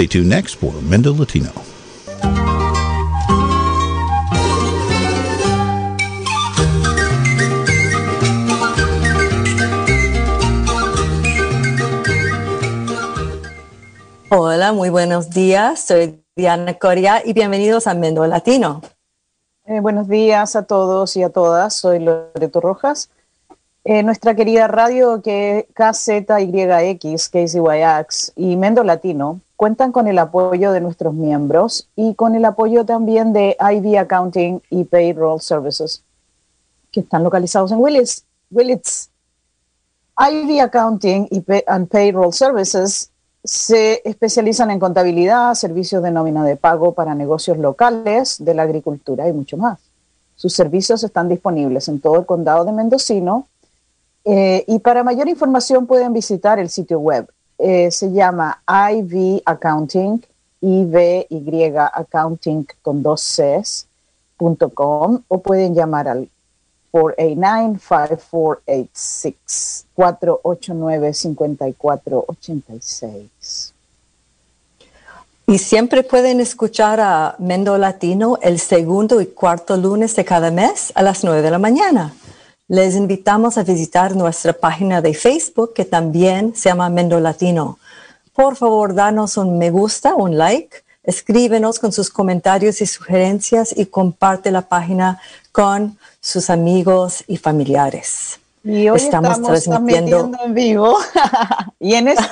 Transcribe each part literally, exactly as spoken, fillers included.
Stay tuned next for Mendo Latino. Hola, muy buenos días. Soy Diana Coria y bienvenidos a Mendo Latino. Eh, buenos días a todos y a todas. Soy Loreto Rojas. Eh, nuestra querida radio que K Z Y X, K Z Y X y Mendo Latino cuentan con el apoyo de nuestros miembros y con el apoyo también de I V Accounting y Payroll Services, que están localizados en Willits. Willits. I V Accounting y Pay- and Payroll Services se especializan en contabilidad, servicios de nómina de pago para negocios locales, de la agricultura y mucho más. Sus servicios están disponibles en todo el condado de Mendocino. Eh, y para mayor información pueden visitar el sitio web. Eh, se llama I V Accounting, I V Y Accounting con dos Cs, punto com, o pueden llamar al cuatro eight nine, five four eight six, cuatro ocho nueve, cinco cuatro ocho seis. Y siempre pueden escuchar a Mendo Latino el segundo y cuarto lunes de cada mes a las nueve de la mañana. Les invitamos a visitar nuestra página de Facebook, que también se llama Mendo Latino. Por favor, danos un me gusta, un like, escríbenos con sus comentarios y sugerencias y comparte la página con sus amigos y familiares. Y hoy estamos, estamos transmitiendo, transmitiendo en vivo. Y en eso.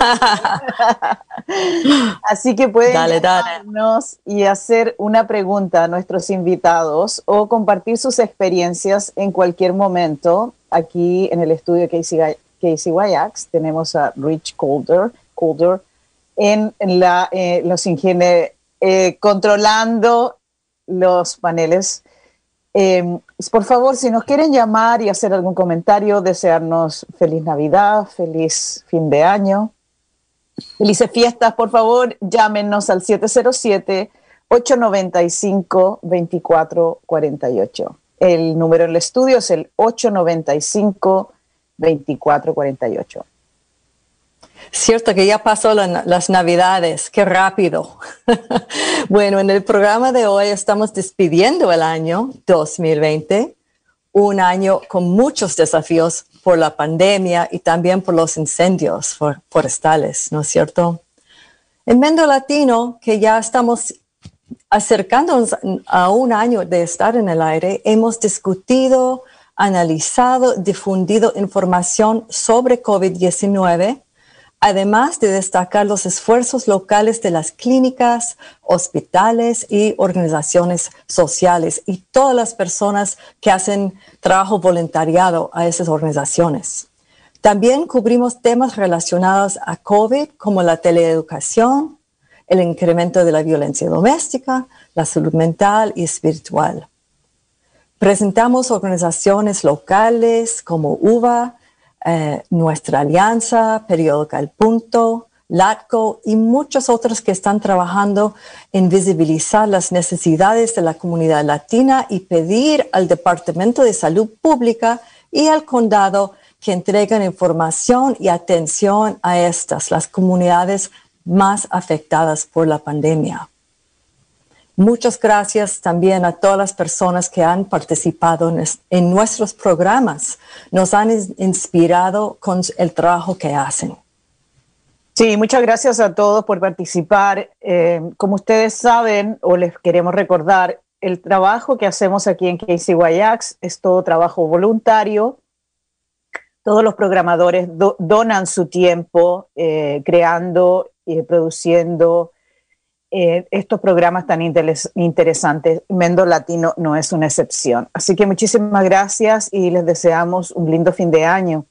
Así que pueden dale, llamarnos dale. y hacer una pregunta a nuestros invitados o compartir sus experiencias en cualquier momento. Aquí en el estudio K Z Y X tenemos a Rich Calder, Calder en la, eh, los ingenieros eh, controlando los paneles. Eh, por favor, si nos quieren llamar y hacer algún comentario, desearnos feliz Navidad, feliz fin de año, felices fiestas, por favor, llámenos al siete cero siete, ocho nueve cinco, dos cuatro cuatro ocho. El número en el estudio es el ocho nueve cinco, dos cuatro cuatro ocho. Cierto que ya pasó la, las Navidades, qué rápido. Bueno, en el programa de hoy estamos despidiendo el año dos mil veinte, un año con muchos desafíos por la pandemia y también por los incendios for, forestales, ¿no es cierto? En Mendo Latino, que ya estamos acercándonos a un año de estar en el aire, hemos discutido, analizado, difundido información sobre COVID diecinueve, además de destacar los esfuerzos locales de las clínicas, hospitales y organizaciones sociales y todas las personas que hacen trabajo voluntariado a esas organizaciones. También cubrimos temas relacionados a COVID como la teleeducación, el incremento de la violencia doméstica, la salud mental y espiritual. Presentamos organizaciones locales como U V A, Eh, nuestra Alianza, Periódico El Punto, LATCO y muchos otros que están trabajando en visibilizar las necesidades de la comunidad latina y pedir al Departamento de Salud Pública y al condado que entreguen información y atención a estas, las comunidades más afectadas por la pandemia. Muchas gracias también a todas las personas que han participado en, es, en nuestros programas. Nos han is, inspirado con el trabajo que hacen. Sí, muchas gracias a todos por participar. Eh, como ustedes saben, o les queremos recordar, el trabajo que hacemos aquí en K Z Y X es todo trabajo voluntario. Todos los programadores do, donan su tiempo eh, creando y eh, produciendo Eh, estos programas tan interes- interesantes. Mendo Latino no es una excepción. Así que muchísimas gracias y les deseamos un lindo fin de año.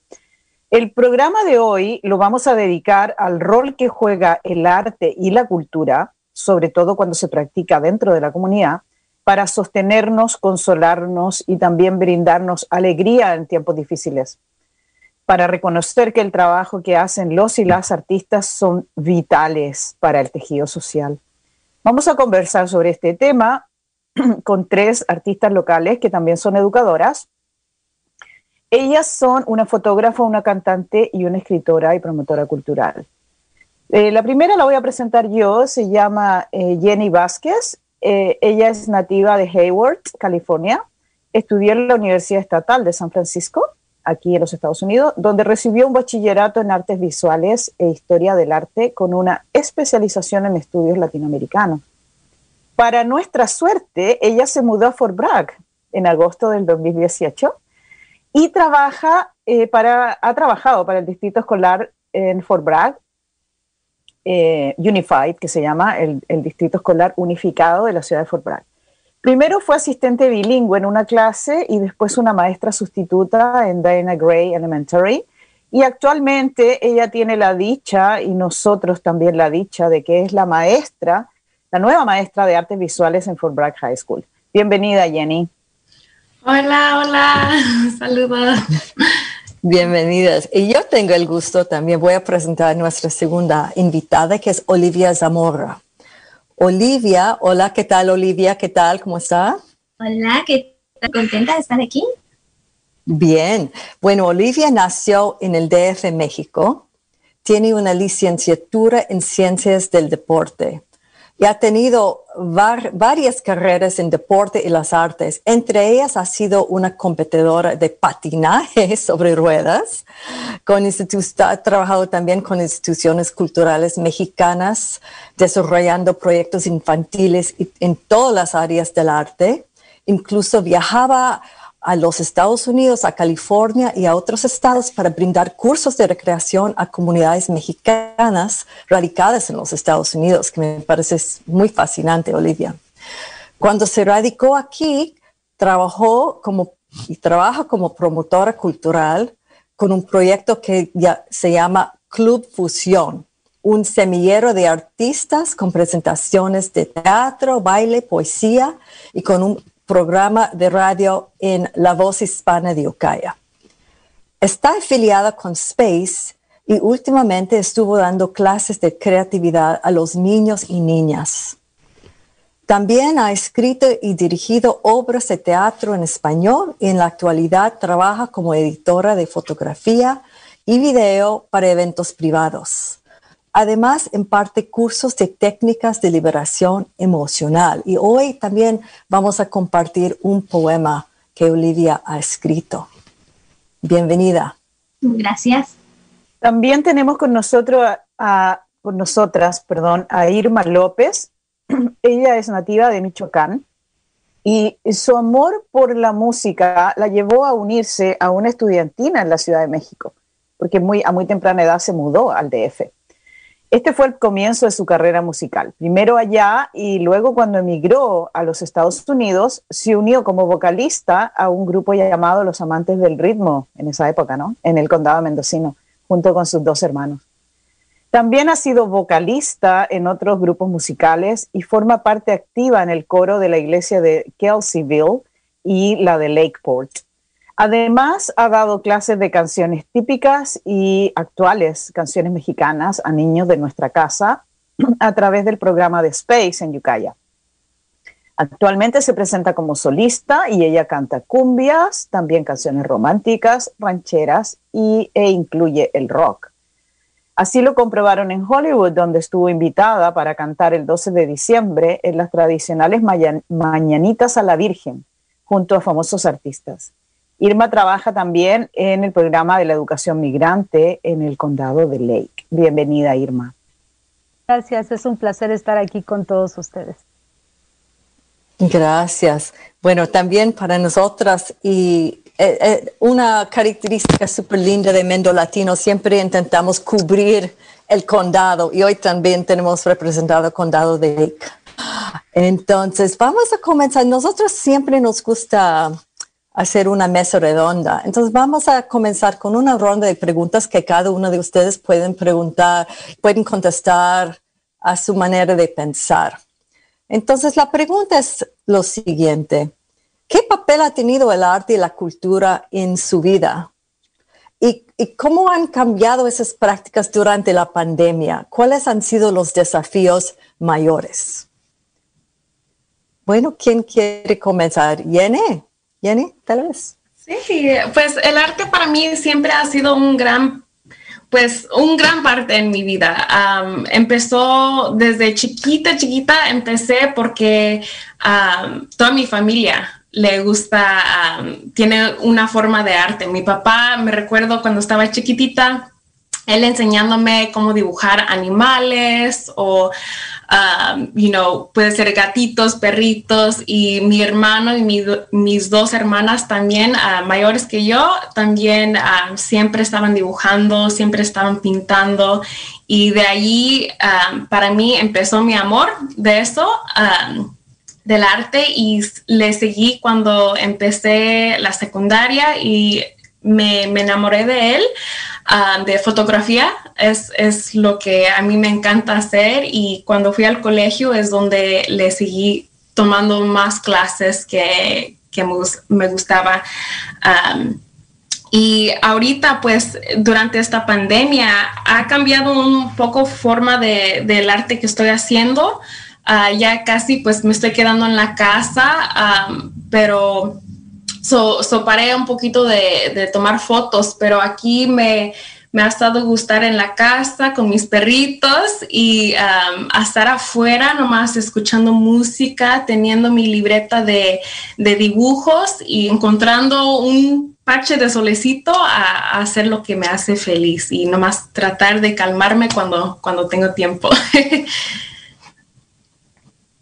El programa de hoy lo vamos a dedicar al rol que juega el arte y la cultura, sobre todo cuando se practica dentro de la comunidad, para sostenernos, consolarnos y también brindarnos alegría en tiempos difíciles. Para reconocer que el trabajo que hacen los y las artistas son vitales para el tejido social. Vamos a conversar sobre este tema con tres artistas locales que también son educadoras. Ellas son una fotógrafa, una cantante y una escritora y promotora cultural. Eh, la primera la voy a presentar yo, se llama eh, Jenny Vásquez. Eh, ella es nativa de Hayward, California. Estudió en la Universidad Estatal de San Francisco, aquí en los Estados Unidos, donde recibió un bachillerato en artes visuales e historia del arte con una especialización en estudios latinoamericanos. Para nuestra suerte, ella se mudó a Fort Bragg en agosto del dos mil dieciocho y trabaja, eh, para, ha trabajado para el Distrito Escolar en Fort Bragg, eh, Unified, que se llama el, el Distrito Escolar Unificado de la Ciudad de Fort Bragg. Primero fue asistente bilingüe en una clase y después una maestra sustituta en Dana Gray Elementary. Y actualmente ella tiene la dicha, y nosotros también la dicha, de que es la maestra la nueva maestra de artes visuales en Fort Bragg High School. Bienvenida, Jenny. Hola, hola, saludos. Bienvenidas. Y yo tengo el gusto también, voy a presentar a nuestra segunda invitada, que es Olivia Zamora. Olivia, hola, ¿qué tal, Olivia? ¿Qué tal? ¿Cómo está? Hola, ¿qué tal? ¿Contenta de estar aquí? Bien. Bueno, Olivia nació en el D F, México. Tiene una licenciatura en Ciencias del Deporte. Y ha tenido var, varias carreras en deporte y las artes. Entre ellas ha sido una competidora de patinaje sobre ruedas. Con ha trabajado también con instituciones culturales mexicanas, desarrollando proyectos infantiles y, en todas las áreas del arte. Incluso viajaba a los Estados Unidos, a California y a otros estados para brindar cursos de recreación a comunidades mexicanas radicadas en los Estados Unidos, que me parece muy fascinante, Olivia. Cuando se radicó aquí, trabajó como, y trabaja como promotora cultural con un proyecto que ya se llama Club Fusión, un semillero de artistas con presentaciones de teatro, baile, poesía y con un programa de radio en La Voz Hispana de Ukiah. Está afiliada con Space y últimamente estuvo dando clases de creatividad a los niños y niñas. También ha escrito y dirigido obras de teatro en español y en la actualidad trabaja como editora de fotografía y video para eventos privados. Además, imparte cursos de técnicas de liberación emocional. Y hoy también vamos a compartir un poema que Olivia ha escrito. Bienvenida. Gracias. También tenemos con nosotros a, a, con nosotras, perdón, a Irma López. Ella es nativa de Michoacán y su amor por la música la llevó a unirse a una estudiantina en la Ciudad de México, porque muy, a muy temprana edad se mudó al D F. Este fue el comienzo de su carrera musical, primero allá y luego cuando emigró a los Estados Unidos, se unió como vocalista a un grupo llamado Los Amantes del Ritmo, en esa época, ¿no? En el condado mendocino, junto con sus dos hermanos. También ha sido vocalista en otros grupos musicales y forma parte activa en el coro de la iglesia de Kelseyville y la de Lakeport. Además, ha dado clases de canciones típicas y actuales, canciones mexicanas a niños de nuestra casa a través del programa de Space en Ukiah. Actualmente se presenta como solista y ella canta cumbias, también canciones románticas, rancheras y, e incluye el rock. Así lo comprobaron en Hollywood, donde estuvo invitada para cantar el doce de diciembre en las tradicionales mañan- Mañanitas a la Virgen, junto a famosos artistas. Irma trabaja también en el programa de la educación migrante en el condado de Lake. Bienvenida, Irma. Gracias, es un placer estar aquí con todos ustedes. Gracias. Bueno, también para nosotras y eh, eh, una característica súper linda de Mendo Latino, siempre intentamos cubrir el condado y hoy también tenemos representado el condado de Lake. Entonces, vamos a comenzar. Nosotros siempre nos gusta hacer una mesa redonda. Entonces vamos a comenzar con una ronda de preguntas que cada uno de ustedes pueden preguntar, pueden contestar a su manera de pensar. Entonces la pregunta es lo siguiente. ¿Qué papel ha tenido el arte y la cultura en su vida? ¿Y, y cómo han cambiado esas prácticas durante la pandemia? ¿Cuáles han sido los desafíos mayores? Bueno, ¿quién quiere comenzar? Jenny. Jenny, tal vez. Sí, pues el arte para mí siempre ha sido un gran, pues un gran parte en mi vida. Um, empezó desde chiquita, chiquita, empecé porque um, toda mi familia le gusta, um, tiene una forma de arte. Mi papá, me recuerdo cuando estaba chiquitita, él enseñándome cómo dibujar animales o, um, you know, puede ser gatitos, perritos. Y mi hermano y mi, mis dos hermanas también, uh, mayores que yo, también uh, siempre estaban dibujando, siempre estaban pintando. Y de ahí, um, para mí, empezó mi amor de eso, um, del arte. Y le seguí cuando empecé la secundaria y me, me enamoré de él. Uh, de fotografía es, es lo que a mí me encanta hacer, y cuando fui al colegio es donde le seguí tomando más clases que, que me gustaba. Um, y ahorita, pues, durante esta pandemia ha cambiado un poco forma de, del arte que estoy haciendo. Uh, ya casi, pues, me estoy quedando en la casa, um, pero... So, so paré un poquito de, de tomar fotos, pero aquí me, me ha estado gustar en la casa con mis perritos y um, a estar afuera nomás escuchando música, teniendo mi libreta de, de dibujos y encontrando un parche de solecito a, a hacer lo que me hace feliz y nomás tratar de calmarme cuando, cuando tengo tiempo.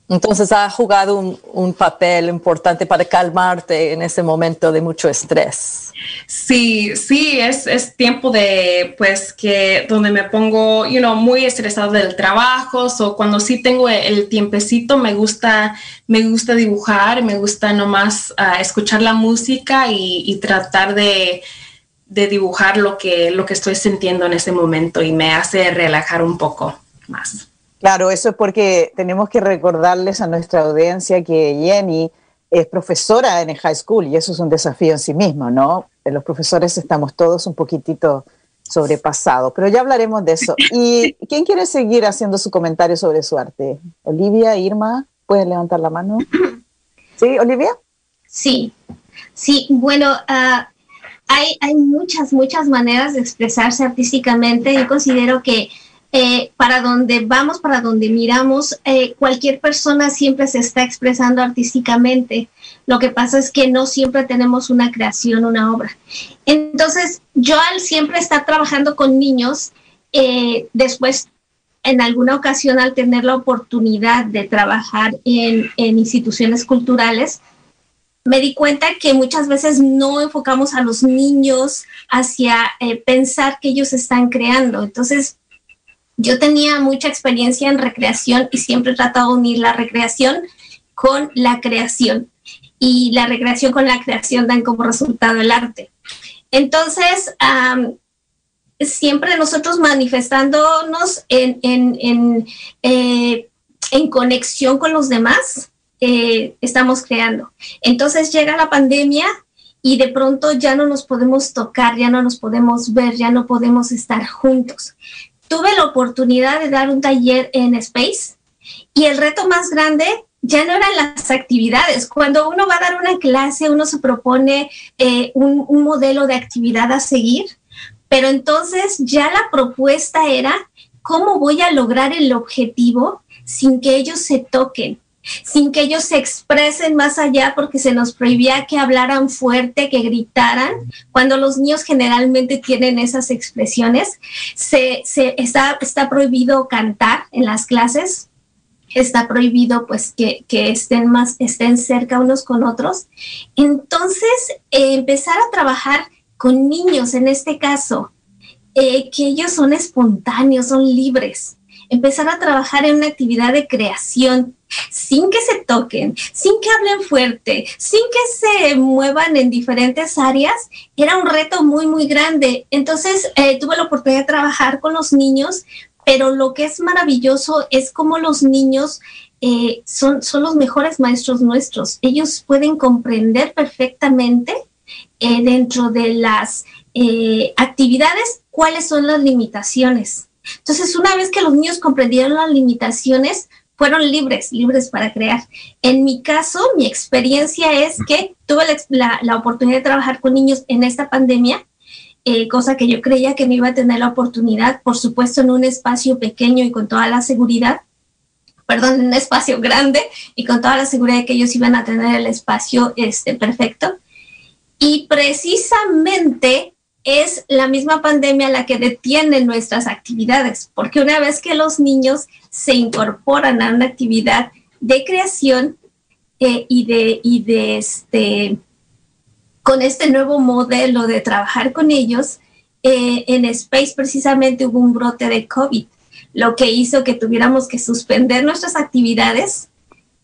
Entonces ha jugado un, un papel importante para calmarte en ese momento de mucho estrés. Sí, sí, es, es tiempo de, pues, que donde me pongo, you know, muy estresado del trabajo, o so cuando sí tengo el tiempecito, me gusta, me gusta dibujar, me gusta nomás uh, escuchar la música y, y tratar de, de dibujar lo que, lo que estoy sintiendo en ese momento y me hace relajar un poco más. Claro, eso es porque tenemos que recordarles a nuestra audiencia que Jenny es profesora en el high school y eso es un desafío en sí mismo, ¿no? Los profesores estamos todos un poquitito sobrepasados, pero ya hablaremos de eso. ¿Y quién quiere seguir haciendo su comentario sobre su arte? Olivia, Irma, ¿pueden levantar la mano? ¿Sí, Olivia? Sí, sí, bueno... Uh... Hay, hay muchas, muchas maneras de expresarse artísticamente. Yo considero que eh, para donde vamos, para donde miramos, eh, cualquier persona siempre se está expresando artísticamente. Lo que pasa es que no siempre tenemos una creación, una obra. Entonces, yo al siempre estar trabajando con niños, eh, después, en alguna ocasión, al tener la oportunidad de trabajar en, en instituciones culturales, me di cuenta que muchas veces no enfocamos a los niños hacia eh, pensar que ellos están creando. Entonces, yo tenía mucha experiencia en recreación y siempre he tratado de unir la recreación con la creación. Y la recreación con la creación dan como resultado el arte. Entonces, um, siempre nosotros manifestándonos en, en, en, eh, en conexión con los demás, Eh, estamos creando. Entonces llega la pandemia y de pronto ya no nos podemos tocar, ya no nos podemos ver, ya no podemos estar juntos. Tuve la oportunidad de dar un taller en Space y el reto más grande ya no eran las actividades. Cuando uno va a dar una clase, uno se propone eh, un, un modelo de actividad a seguir, pero entonces ya la propuesta era cómo voy a lograr el objetivo sin que ellos se toquen, sin que ellos se expresen más allá, porque se nos prohibía que hablaran fuerte, que gritaran. Cuando los niños generalmente tienen esas expresiones, se, se está, está prohibido cantar en las clases, está prohibido, pues, que, que estén, más, estén cerca unos con otros. Entonces, eh, empezar a trabajar con niños, en este caso, eh, que ellos son espontáneos, son libres. Empezar a trabajar en una actividad de creación, sin que se toquen, sin que hablen fuerte, sin que se muevan en diferentes áreas, era un reto muy, muy grande. Entonces, eh, tuve la oportunidad de trabajar con los niños, pero lo que es maravilloso es cómo los niños eh, son, son los mejores maestros nuestros. Ellos pueden comprender perfectamente eh, dentro de las eh, actividades cuáles son las limitaciones. Entonces, una vez que los niños comprendieron las limitaciones, fueron libres, libres para crear. En mi caso, mi experiencia es que tuve la, la, la oportunidad de trabajar con niños en esta pandemia eh, cosa que yo creía que no iba a tener la oportunidad, por supuesto en un espacio pequeño y con toda la seguridad, perdón, en un espacio grande y con toda la seguridad de que ellos iban a tener el espacio este, perfecto. Y precisamente es la misma pandemia la que detiene nuestras actividades, porque una vez que los niños se incorporan a una actividad de creación eh, y de, y de este, con este nuevo modelo de trabajar con ellos, eh, en Space precisamente hubo un brote de COVID, lo que hizo que tuviéramos que suspender nuestras actividades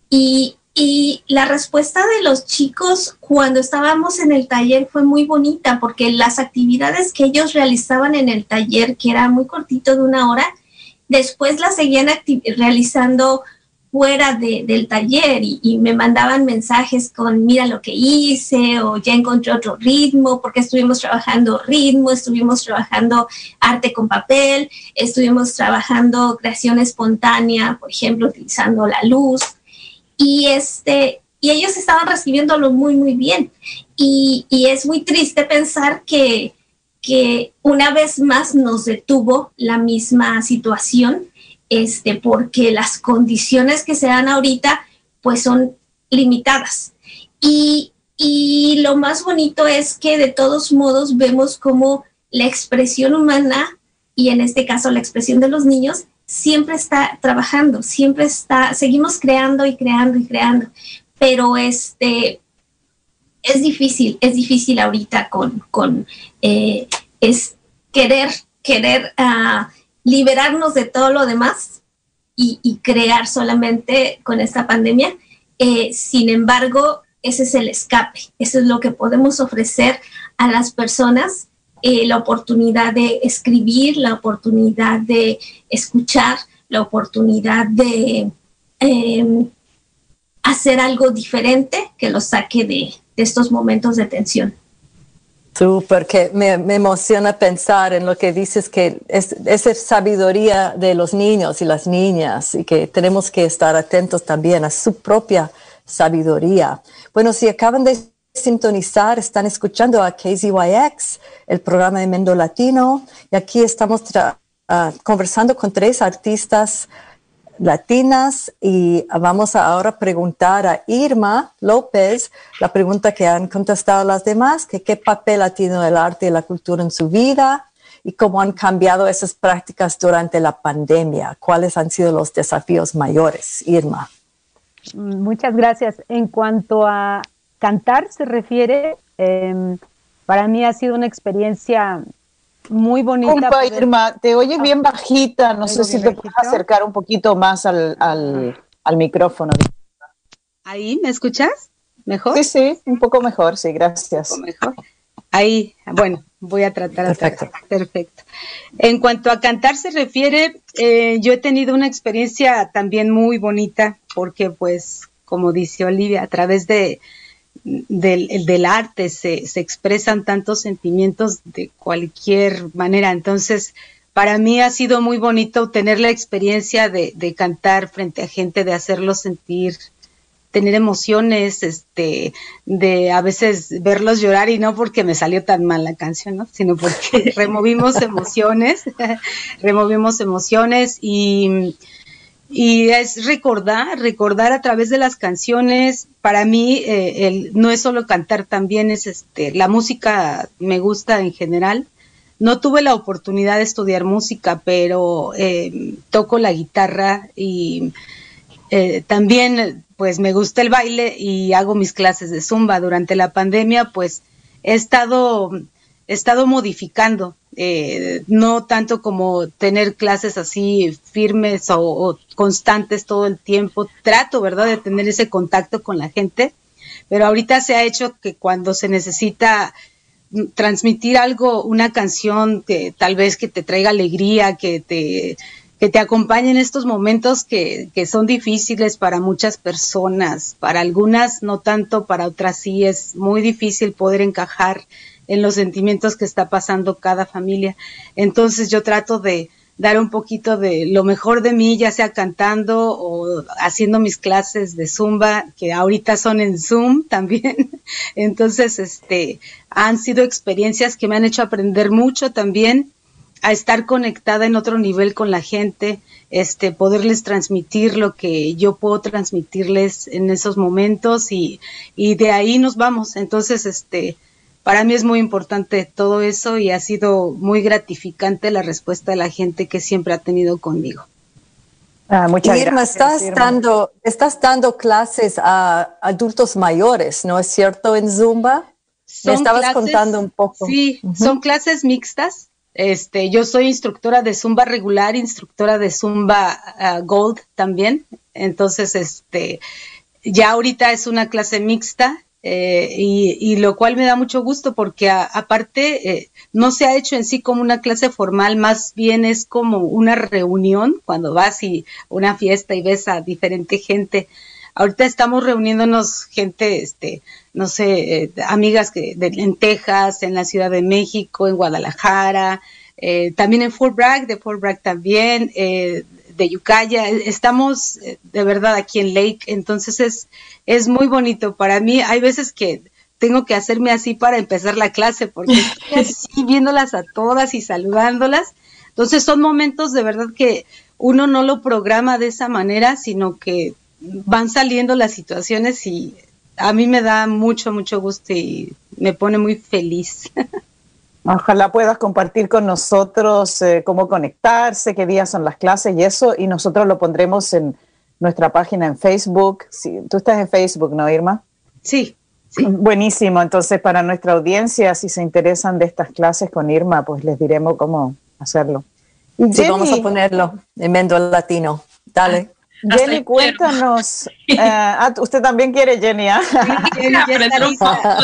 y, y la respuesta de los chicos cuando estábamos en el taller fue muy bonita, porque las actividades que ellos realizaban en el taller, que era muy cortito de una hora, después las seguían realizando fuera de, del taller y, y me mandaban mensajes con mira lo que hice o ya encontré otro ritmo, porque estuvimos trabajando ritmo, estuvimos trabajando arte con papel, estuvimos trabajando creación espontánea, por ejemplo, utilizando la luz. Y, este, y ellos estaban recibiéndolo muy, muy bien. Y, y es muy triste pensar que, que una vez más nos detuvo la misma situación, Este, porque las condiciones que se dan ahorita pues son limitadas. Y, y lo más bonito es que de todos modos vemos cómo la expresión humana, y en este caso la expresión de los niños, siempre está trabajando, siempre está, seguimos creando y creando y creando. Pero este, es difícil, es difícil ahorita con, con eh, es querer, querer... Uh, liberarnos de todo lo demás y, y crear solamente con esta pandemia. Eh, sin embargo, ese es el escape, eso es lo que podemos ofrecer a las personas, eh, la oportunidad de escribir, la oportunidad de escuchar, la oportunidad de eh, hacer algo diferente que los saque de, de estos momentos de tensión. Tú, porque me, me emociona pensar en lo que dices, que es esa sabiduría de los niños y las niñas, y que tenemos que estar atentos también a su propia sabiduría. Bueno, si acaban de sintonizar, están escuchando a K Z Y X, el programa de Mendo Latino, y aquí estamos tra- uh, conversando con tres artistas latinas, y vamos ahora a preguntar a Irma López la pregunta que han contestado las demás, que qué papel ha tenido el arte y la cultura en su vida y cómo han cambiado esas prácticas durante la pandemia. ¿Cuáles han sido los desafíos mayores, Irma? Muchas gracias. En cuanto a cantar se refiere, eh, para mí ha sido una experiencia muy bonita. Disculpa, Irma, te oyes ah, bien bajita, no sé si te bajito. Puedes acercar un poquito más al, al, al micrófono. ¿Ahí me escuchas mejor? Sí, sí, un poco mejor, sí, gracias. Un poco mejor. Ahí, bueno, voy a tratar. Perfecto. A Perfecto. En cuanto a cantar se refiere, eh, yo he tenido una experiencia también muy bonita, porque pues, como dice Olivia, a través de... Del, del arte se, se expresan tantos sentimientos de cualquier manera. Entonces, para mí ha sido muy bonito tener la experiencia de, de cantar frente a gente, de hacerlos sentir, tener emociones, este, de a veces verlos llorar, y no porque me salió tan mal la canción, ¿no? Sino porque removimos emociones, removimos emociones y... Y es recordar, recordar a través de las canciones. Para mí, eh, el, no es solo cantar, también es este, la música me gusta en general. No tuve la oportunidad de estudiar música, pero eh, toco la guitarra y eh, también pues me gusta el baile y hago mis clases de zumba. Durante la pandemia pues he estado, he estado modificando. Eh, no tanto como tener clases así firmes o, o constantes todo el tiempo. Trato, ¿verdad?, de tener ese contacto con la gente, pero ahorita se ha hecho que cuando se necesita transmitir algo, una canción que tal vez que te traiga alegría, que te, que te acompañe en estos momentos que, que son difíciles para muchas personas, para algunas no tanto, para otras sí, es muy difícil poder encajar en los sentimientos que está pasando cada familia. Entonces yo trato de, dar un poquito de lo mejor de mí, ya sea cantando o haciendo mis clases de Zumba, que ahorita son en Zoom también. Entonces, este, han sido experiencias que me han hecho aprender mucho también, a estar conectada en otro nivel con la gente, este, poderles transmitir lo que yo puedo transmitirles en esos momentos y, y de ahí nos vamos. Entonces, este, para mí es muy importante todo eso y ha sido muy gratificante la respuesta de la gente que siempre ha tenido conmigo. Ah, muchas Irma, gracias, estás Irma. Dando, estás dando clases a adultos mayores, ¿no es cierto? En Zumba. Me estabas clases, contando un poco. Sí, uh-huh. Son clases mixtas. Este, yo soy instructora de Zumba regular, instructora de Zumba uh, Gold también. Entonces, este, ya ahorita es una clase mixta eh, y, y lo cual me da mucho gusto porque a, aparte eh, no se ha hecho en sí como una clase formal, más bien es como una reunión cuando vas y una fiesta y ves a diferente gente. Ahorita estamos reuniéndonos gente, este, no sé, eh, amigas que de, en Texas, en la Ciudad de México, en Guadalajara, eh, también en Fort Bragg, de Fort Bragg también, eh, de Ukiah. Estamos eh, de verdad aquí en Lake, entonces es, es muy bonito. Para mí hay veces que tengo que hacerme así para empezar la clase, porque estoy así viéndolas a todas y saludándolas. Entonces son momentos de verdad que uno no lo programa de esa manera, sino que van saliendo las situaciones y a mí me da mucho, mucho gusto y me pone muy feliz. Ojalá puedas compartir con nosotros eh, cómo conectarse, qué días son las clases y eso, y nosotros lo pondremos en nuestra página en Facebook. Sí, tú estás en Facebook, ¿no, Irma? Sí, sí. Buenísimo. Entonces, para nuestra audiencia, si se interesan de estas clases con Irma, pues les diremos cómo hacerlo. Y sí, vamos a ponerlo en Mendo Latino. Dale. Ah. Jenny, cuéntanos. Uh, ah, usted también quiere, Jenny. ¿Ah? Sí, Jenny ya está lista.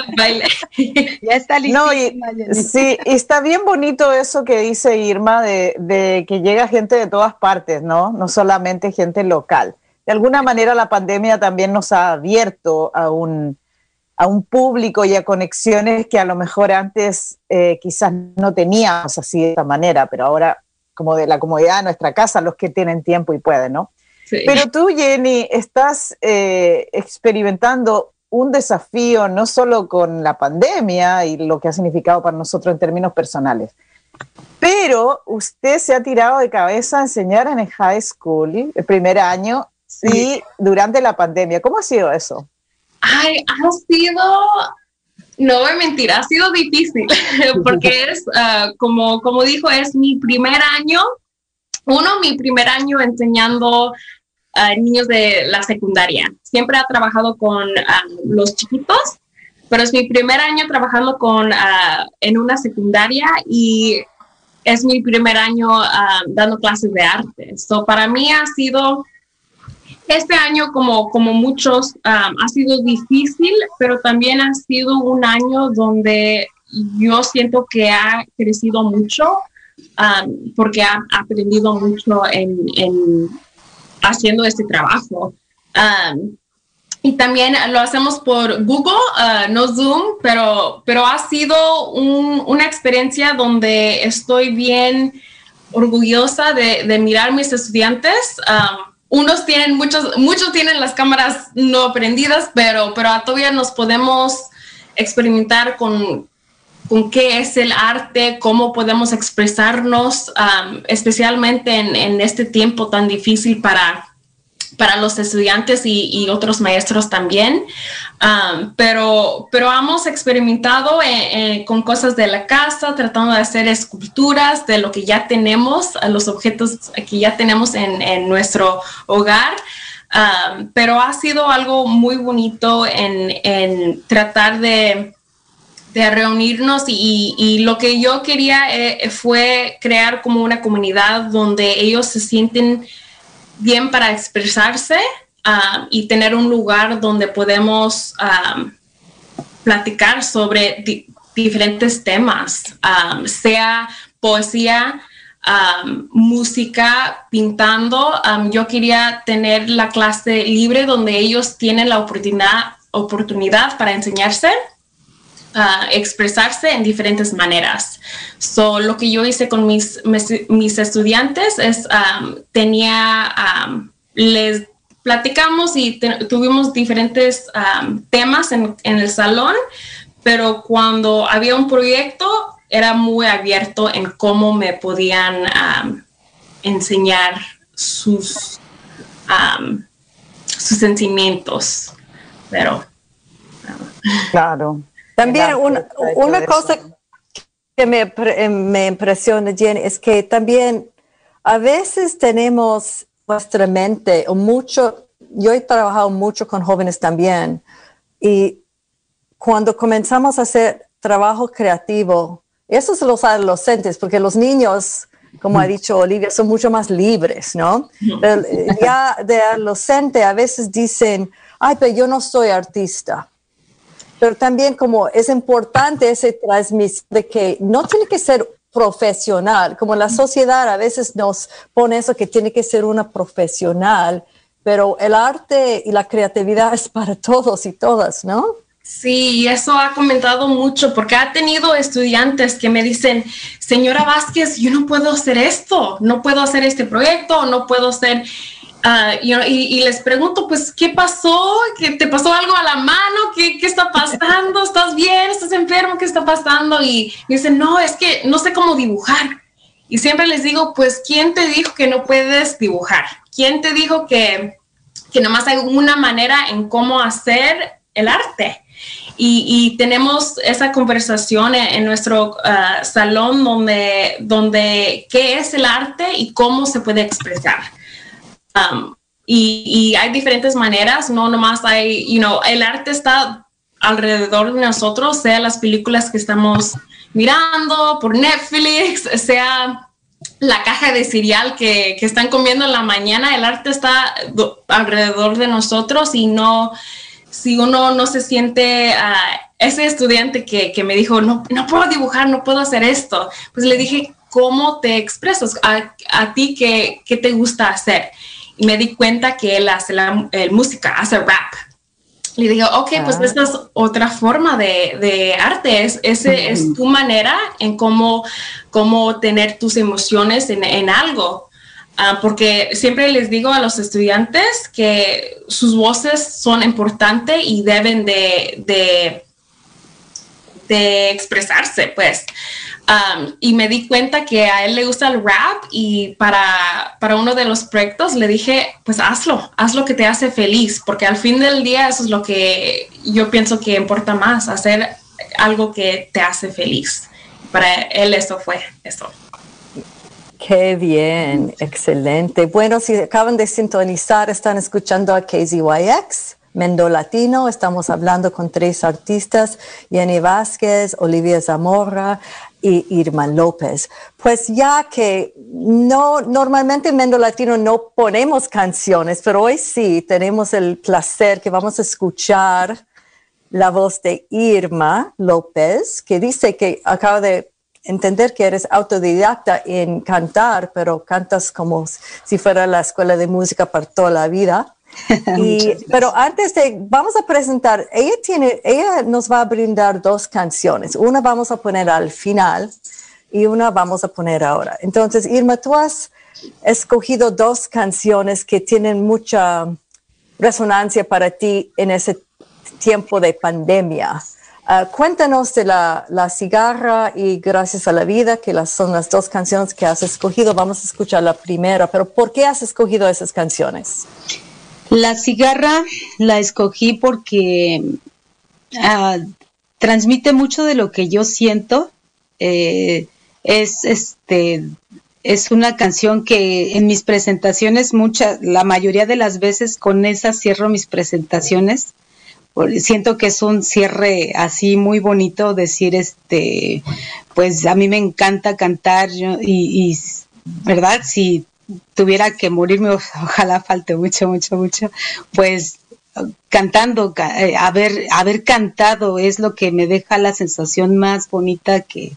Ya está lista. No, y, sí, y está bien bonito eso que dice Irma de, de que llega gente de todas partes, ¿no? No solamente gente local. De alguna manera la pandemia también nos ha abierto a un, a un público y a conexiones que a lo mejor antes eh, quizás no teníamos así de esta manera, pero ahora como de la comodidad de nuestra casa, los que tienen tiempo y pueden, ¿no? Sí. Pero tú, Jenny, estás eh, experimentando un desafío no solo con la pandemia y lo que ha significado para nosotros en términos personales, pero usted se ha tirado de cabeza a enseñar en el high school, el primer año, sí. Y durante la pandemia. ¿Cómo ha sido eso? Ay, ha sido... No voy a mentir, ha sido difícil, porque es, uh, como, como dijo, es mi primer año. Uno, mi primer año enseñando a uh, niños de la secundaria. Siempre he trabajado con uh, los chiquitos, pero es mi primer año trabajando con, uh, en una secundaria y es mi primer año uh, dando clases de arte. So, para mí ha sido, este año como, como muchos, um, ha sido difícil, pero también ha sido un año donde yo siento que ha crecido mucho. Um, porque ha aprendido mucho en, en haciendo este trabajo. Um, y también lo hacemos por Google, uh, no Zoom, pero, pero ha sido un, una experiencia donde estoy bien orgullosa de, de mirar mis estudiantes. Um, unos tienen, muchos, muchos tienen las cámaras no prendidas, pero, pero todavía nos podemos experimentar con con qué es el arte, cómo podemos expresarnos, um, especialmente en, en este tiempo tan difícil para, para los estudiantes y, y otros maestros también. Um, pero, pero hemos experimentado eh, eh, con cosas de la casa, tratando de hacer esculturas de lo que ya tenemos, los objetos que ya tenemos en, en nuestro hogar. Um, pero ha sido algo muy bonito en, en tratar de... de reunirnos y, y lo que yo quería eh, fue crear como una comunidad donde ellos se sienten bien para expresarse uh, y tener un lugar donde podemos um, platicar sobre di- diferentes temas, um, sea poesía, um, música, pintando. Um, yo quería tener la clase libre donde ellos tienen la oportunidad, oportunidad para enseñarse. uh, expresarse en diferentes maneras. So, lo que yo hice con mis, mis, mis estudiantes es, um, tenía, um, les platicamos y te, tuvimos diferentes um, temas en, en el salón, pero cuando había un proyecto era muy abierto en cómo me podían um, enseñar sus, um, sus sentimientos, pero... Claro. También una, una cosa que me, me impresiona, Jenny, es que también a veces tenemos nuestra mente, o mucho, yo he trabajado mucho con jóvenes también, y cuando comenzamos a hacer trabajo creativo, eso es los adolescentes, porque los niños, como ha dicho Olivia, son mucho más libres, ¿no? Pero ya de adolescente a veces dicen, ay, pero yo no soy artista. Pero también como es importante ese transmisión de que no tiene que ser profesional, como la sociedad a veces nos pone eso que tiene que ser una profesional, pero el arte y la creatividad es para todos y todas, ¿no? Sí, eso ha comentado mucho, porque ha tenido estudiantes que me dicen, señora Vásquez, yo no puedo hacer esto, no puedo hacer este proyecto, no puedo hacer... Uh, you know, y, y les pregunto, pues, ¿qué pasó? ¿Qué te pasó algo a la mano? ¿Qué, qué está pasando? ¿Estás bien? ¿Estás enfermo? ¿Qué está pasando? Y dicen, no, es que no sé cómo dibujar. Y siempre les digo, pues, ¿quién te dijo que no puedes dibujar? ¿Quién te dijo que, que nomás hay una manera en cómo hacer el arte? Y, y tenemos esa conversación en, en nuestro uh, salón donde, donde qué es el arte y cómo se puede expresar. Um, y, y hay diferentes maneras, no nomás hay, you know, el arte está alrededor de nosotros, sea las películas que estamos mirando por Netflix, sea la caja de cereal que, que están comiendo en la mañana, el arte está do- alrededor de nosotros y no, si uno no se siente, uh, ese estudiante que, que me dijo, no, no puedo dibujar, no puedo hacer esto, pues le dije, ¿cómo te expresas? ¿A, a ti qué, qué te gusta hacer? Y me di cuenta que él hace la el música, hace rap. Le dije, ok, ah. pues esta es otra forma de, de arte. Es, ese uh-huh. es tu manera en cómo, cómo tener tus emociones en, en algo. Uh, porque siempre les digo a los estudiantes que sus voces son importantes y deben de, de, de expresarse, pues. Um, y me di cuenta que a él le gusta el rap y para, para uno de los proyectos le dije, pues hazlo, haz lo que te hace feliz, porque al fin del día eso es lo que yo pienso que importa más, hacer algo que te hace feliz. Para él eso fue eso. Qué bien, excelente. Bueno, si acaban de sintonizar, están escuchando a K Z Y X. Mendo Latino, estamos hablando con tres artistas, Jenny Vásquez, Olivia Zamora y Irma López. Pues ya que no, normalmente en Mendo Latino no ponemos canciones, pero hoy sí tenemos el placer que vamos a escuchar la voz de Irma López, que dice que acaba de entender que eres autodidacta en cantar, pero cantas como si fuera la escuela de música para toda la vida. Y, pero antes de, vamos a presentar, ella tiene, ella nos va a brindar dos canciones. Una vamos a poner al final y una vamos a poner ahora. Entonces, Irma, tú has escogido dos canciones que tienen mucha resonancia para ti en ese tiempo de pandemia. Uh, cuéntanos de la, la cigarra y Gracias a la Vida, que las, son las dos canciones que has escogido. Vamos a escuchar la primera, pero ¿por qué has escogido esas canciones? La cigarra la escogí porque uh, transmite mucho de lo que yo siento. Eh, es este es una canción que en mis presentaciones, mucha, la mayoría de las veces con esa cierro mis presentaciones. Siento que es un cierre así muy bonito, decir, este, pues a mí me encanta cantar yo, y, y, ¿verdad? Si tuviera que morirme, ojalá falte mucho, mucho, mucho, pues cantando, eh, haber, haber cantado es lo que me deja la sensación más bonita que,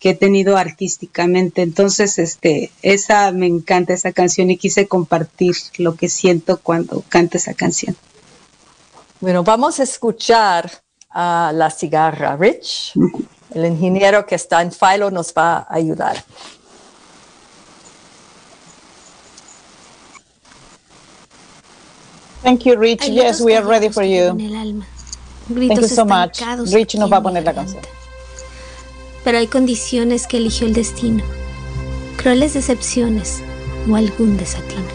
que he tenido artísticamente. Entonces, este, esa me encanta, esa canción, y quise compartir lo que siento cuando canto esa canción. Bueno, vamos a escuchar a la cigarra. Rich, el ingeniero que está en Philo, nos va a ayudar. Thank you, Rich. Hay yes, we are ready for you. Thank you so much. Rich nos va a poner la canción. Pero hay condiciones que eligió el destino. Crueles decepciones o algún desatino.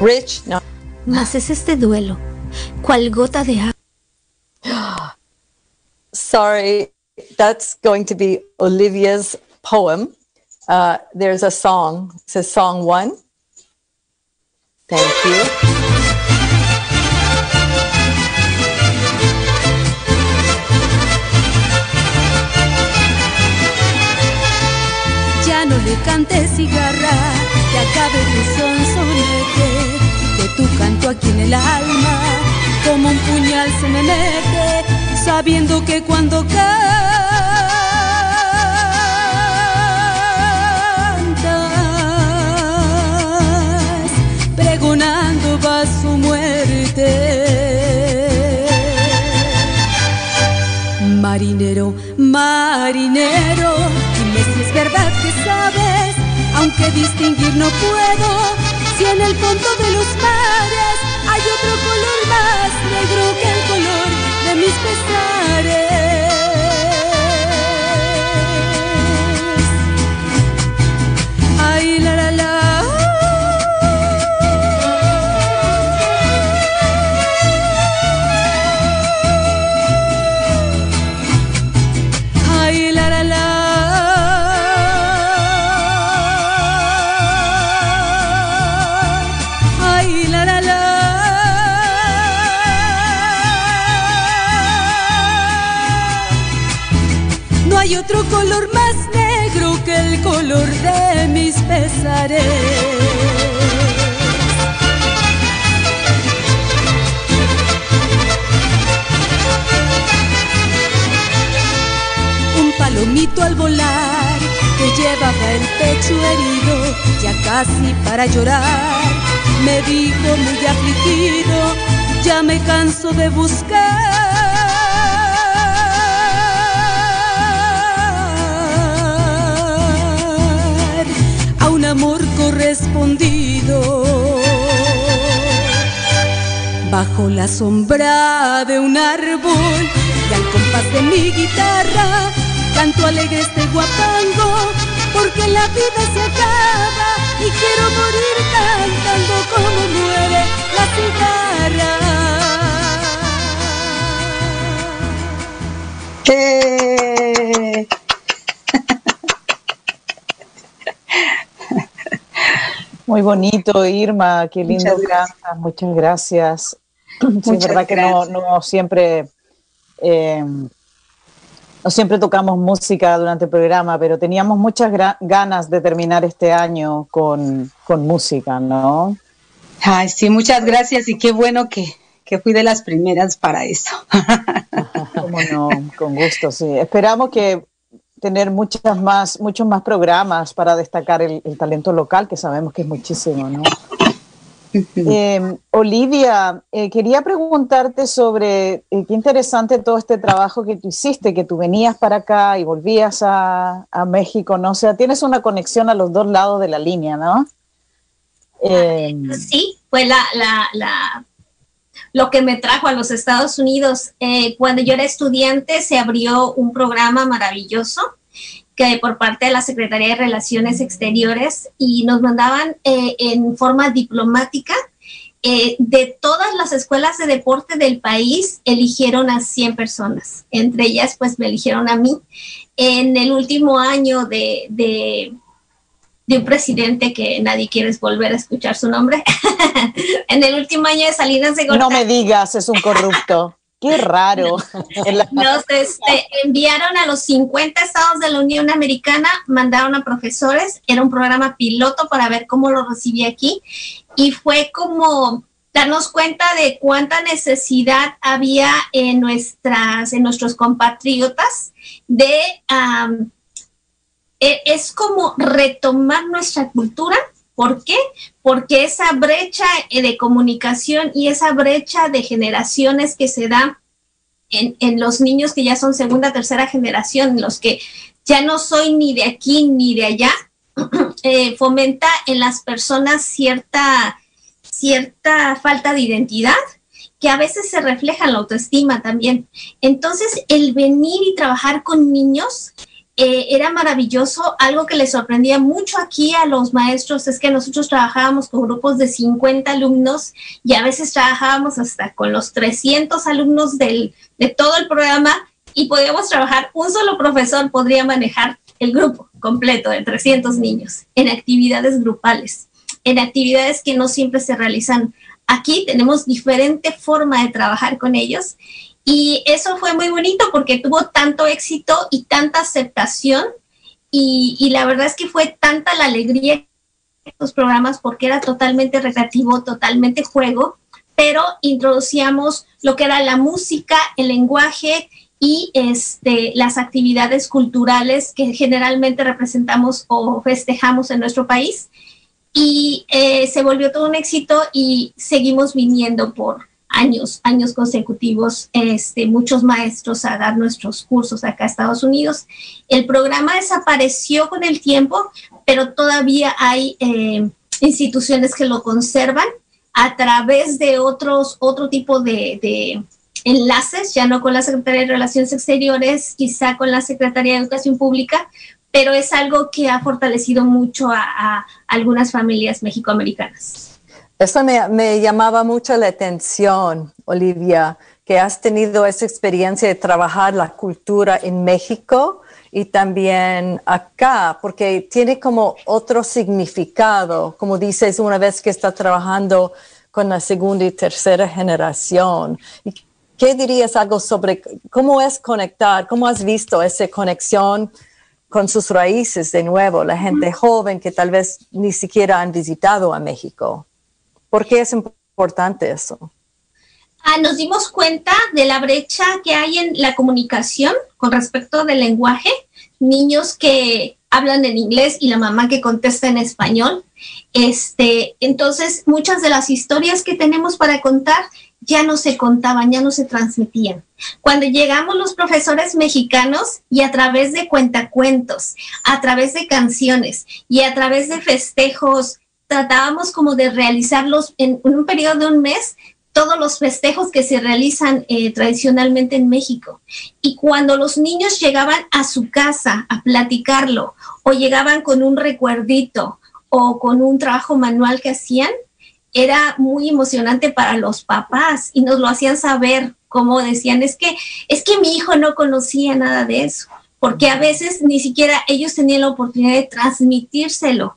Rich, no. Mas es este duelo, cual gota de agua. Sorry, that's going to be Olivia's poem. Uh, there's a song. It says song one. Thank you. No le cantes cigarra, que acabe tu sonsonete, que tu canto aquí en el alma, como un puñal se me mete, sabiendo que cuando cantas, pregonando va su muerte. Marinero, marinero, dime si es verdad que sabes, aunque distinguir no puedo, si en el fondo de los mares hay otro color más negro que el color de mis pesares. Ay, la, la, la. Hay otro color más negro que el color de mis pesares. Un palomito al volar que llevaba el pecho herido, ya casi para llorar, me dijo muy afligido, ya me canso de buscar. Un amor correspondido. Bajo la sombra de un árbol y al compás de mi guitarra canto alegre este guapango, porque la vida se acaba y quiero morir cantando como muere la cigarra. ¡Eh! Muy bonito, Irma, qué lindo cantas, muchas gracias. Muchas sí, es verdad gracias. que no, no siempre eh, no siempre tocamos música durante el programa, pero teníamos muchas ganas de terminar este año con, con música, ¿no? Ay, sí, muchas gracias y qué bueno que, que fui de las primeras para eso. Cómo no, con gusto, sí. Esperamos que tener muchas más, muchos más programas para destacar el, el talento local, que sabemos que es muchísimo, ¿no? Eh, Olivia, eh, quería preguntarte sobre eh, qué interesante todo este trabajo que tú hiciste, que tú venías para acá y volvías a, a México, ¿no? O sea, tienes una conexión a los dos lados de la línea, ¿no? Eh, sí, pues la, la, la, lo que me trajo a los Estados Unidos, eh, cuando yo era estudiante se abrió un programa maravilloso que por parte de la Secretaría de Relaciones Exteriores y nos mandaban eh, en forma diplomática eh, de todas las escuelas de deporte del país, eligieron a cien personas, entre ellas pues me eligieron a mí en el último año de... de de un presidente que nadie quiere volver a escuchar su nombre, en el último año de Salinas de Gortari. No me digas, es un corrupto. ¡Qué raro! Nos este, enviaron a los cincuenta estados de la Unión Americana, mandaron a profesores, era un programa piloto para ver cómo lo recibí aquí, y fue como darnos cuenta de cuánta necesidad había en, nuestras, en nuestros compatriotas de... Um, es como retomar nuestra cultura. ¿Por qué? Porque esa brecha de comunicación y esa brecha de generaciones que se da en, en los niños que ya son segunda, tercera generación, los que ya no soy ni de aquí ni de allá, eh, fomenta en las personas cierta, cierta falta de identidad, que a veces se refleja en la autoestima también. Entonces, el venir y trabajar con niños eh, era maravilloso. Algo que les sorprendía mucho aquí a los maestros es que nosotros trabajábamos con grupos de cincuenta alumnos y a veces trabajábamos hasta con los trescientos alumnos del, de todo el programa, y podíamos trabajar, un solo profesor podría manejar el grupo completo de trescientos niños en actividades grupales, en actividades que no siempre se realizan. Aquí tenemos diferente forma de trabajar con ellos, y eso fue muy bonito porque tuvo tanto éxito y tanta aceptación, y, y la verdad es que fue tanta la alegría de estos programas porque era totalmente recreativo, totalmente juego, pero introducíamos lo que era la música, el lenguaje y este, las actividades culturales que generalmente representamos o festejamos en nuestro país. Y eh, se volvió todo un éxito y seguimos viniendo por años, años consecutivos, este, muchos maestros a dar nuestros cursos acá a Estados Unidos. El programa desapareció con el tiempo, pero todavía hay eh, instituciones que lo conservan a través de otros, otro tipo de, de enlaces, ya no con la Secretaría de Relaciones Exteriores, quizá con la Secretaría de Educación Pública, pero es algo que ha fortalecido mucho a, a algunas familias mexicoamericanas. Eso me, me llamaba mucho la atención, Olivia, que has tenido esa experiencia de trabajar la cultura en México y también acá, porque tiene como otro significado, como dices, una vez que está trabajando con la segunda y tercera generación. ¿Qué dirías algo sobre cómo es conectar, cómo has visto esa conexión con sus raíces de nuevo, la gente joven que tal vez ni siquiera han visitado a México? ¿Por qué es importante eso? Ah, nos dimos cuenta de la brecha que hay en la comunicación con respecto del lenguaje. Niños que hablan en inglés y la mamá que contesta en español. Este, entonces, muchas de las historias que tenemos para contar ya no se contaban, ya no se transmitían. Cuando llegamos los profesores mexicanos y a través de cuentacuentos, a través de canciones y a través de festejos, tratábamos como de realizarlos en un periodo de un mes, todos los festejos que se realizan eh, tradicionalmente en México. Y cuando los niños llegaban a su casa a platicarlo, o llegaban con un recuerdito o con un trabajo manual que hacían, era muy emocionante para los papás y nos lo hacían saber, como decían, es que, es que mi hijo no conocía nada de eso, porque a veces ni siquiera ellos tenían la oportunidad de transmitírselo.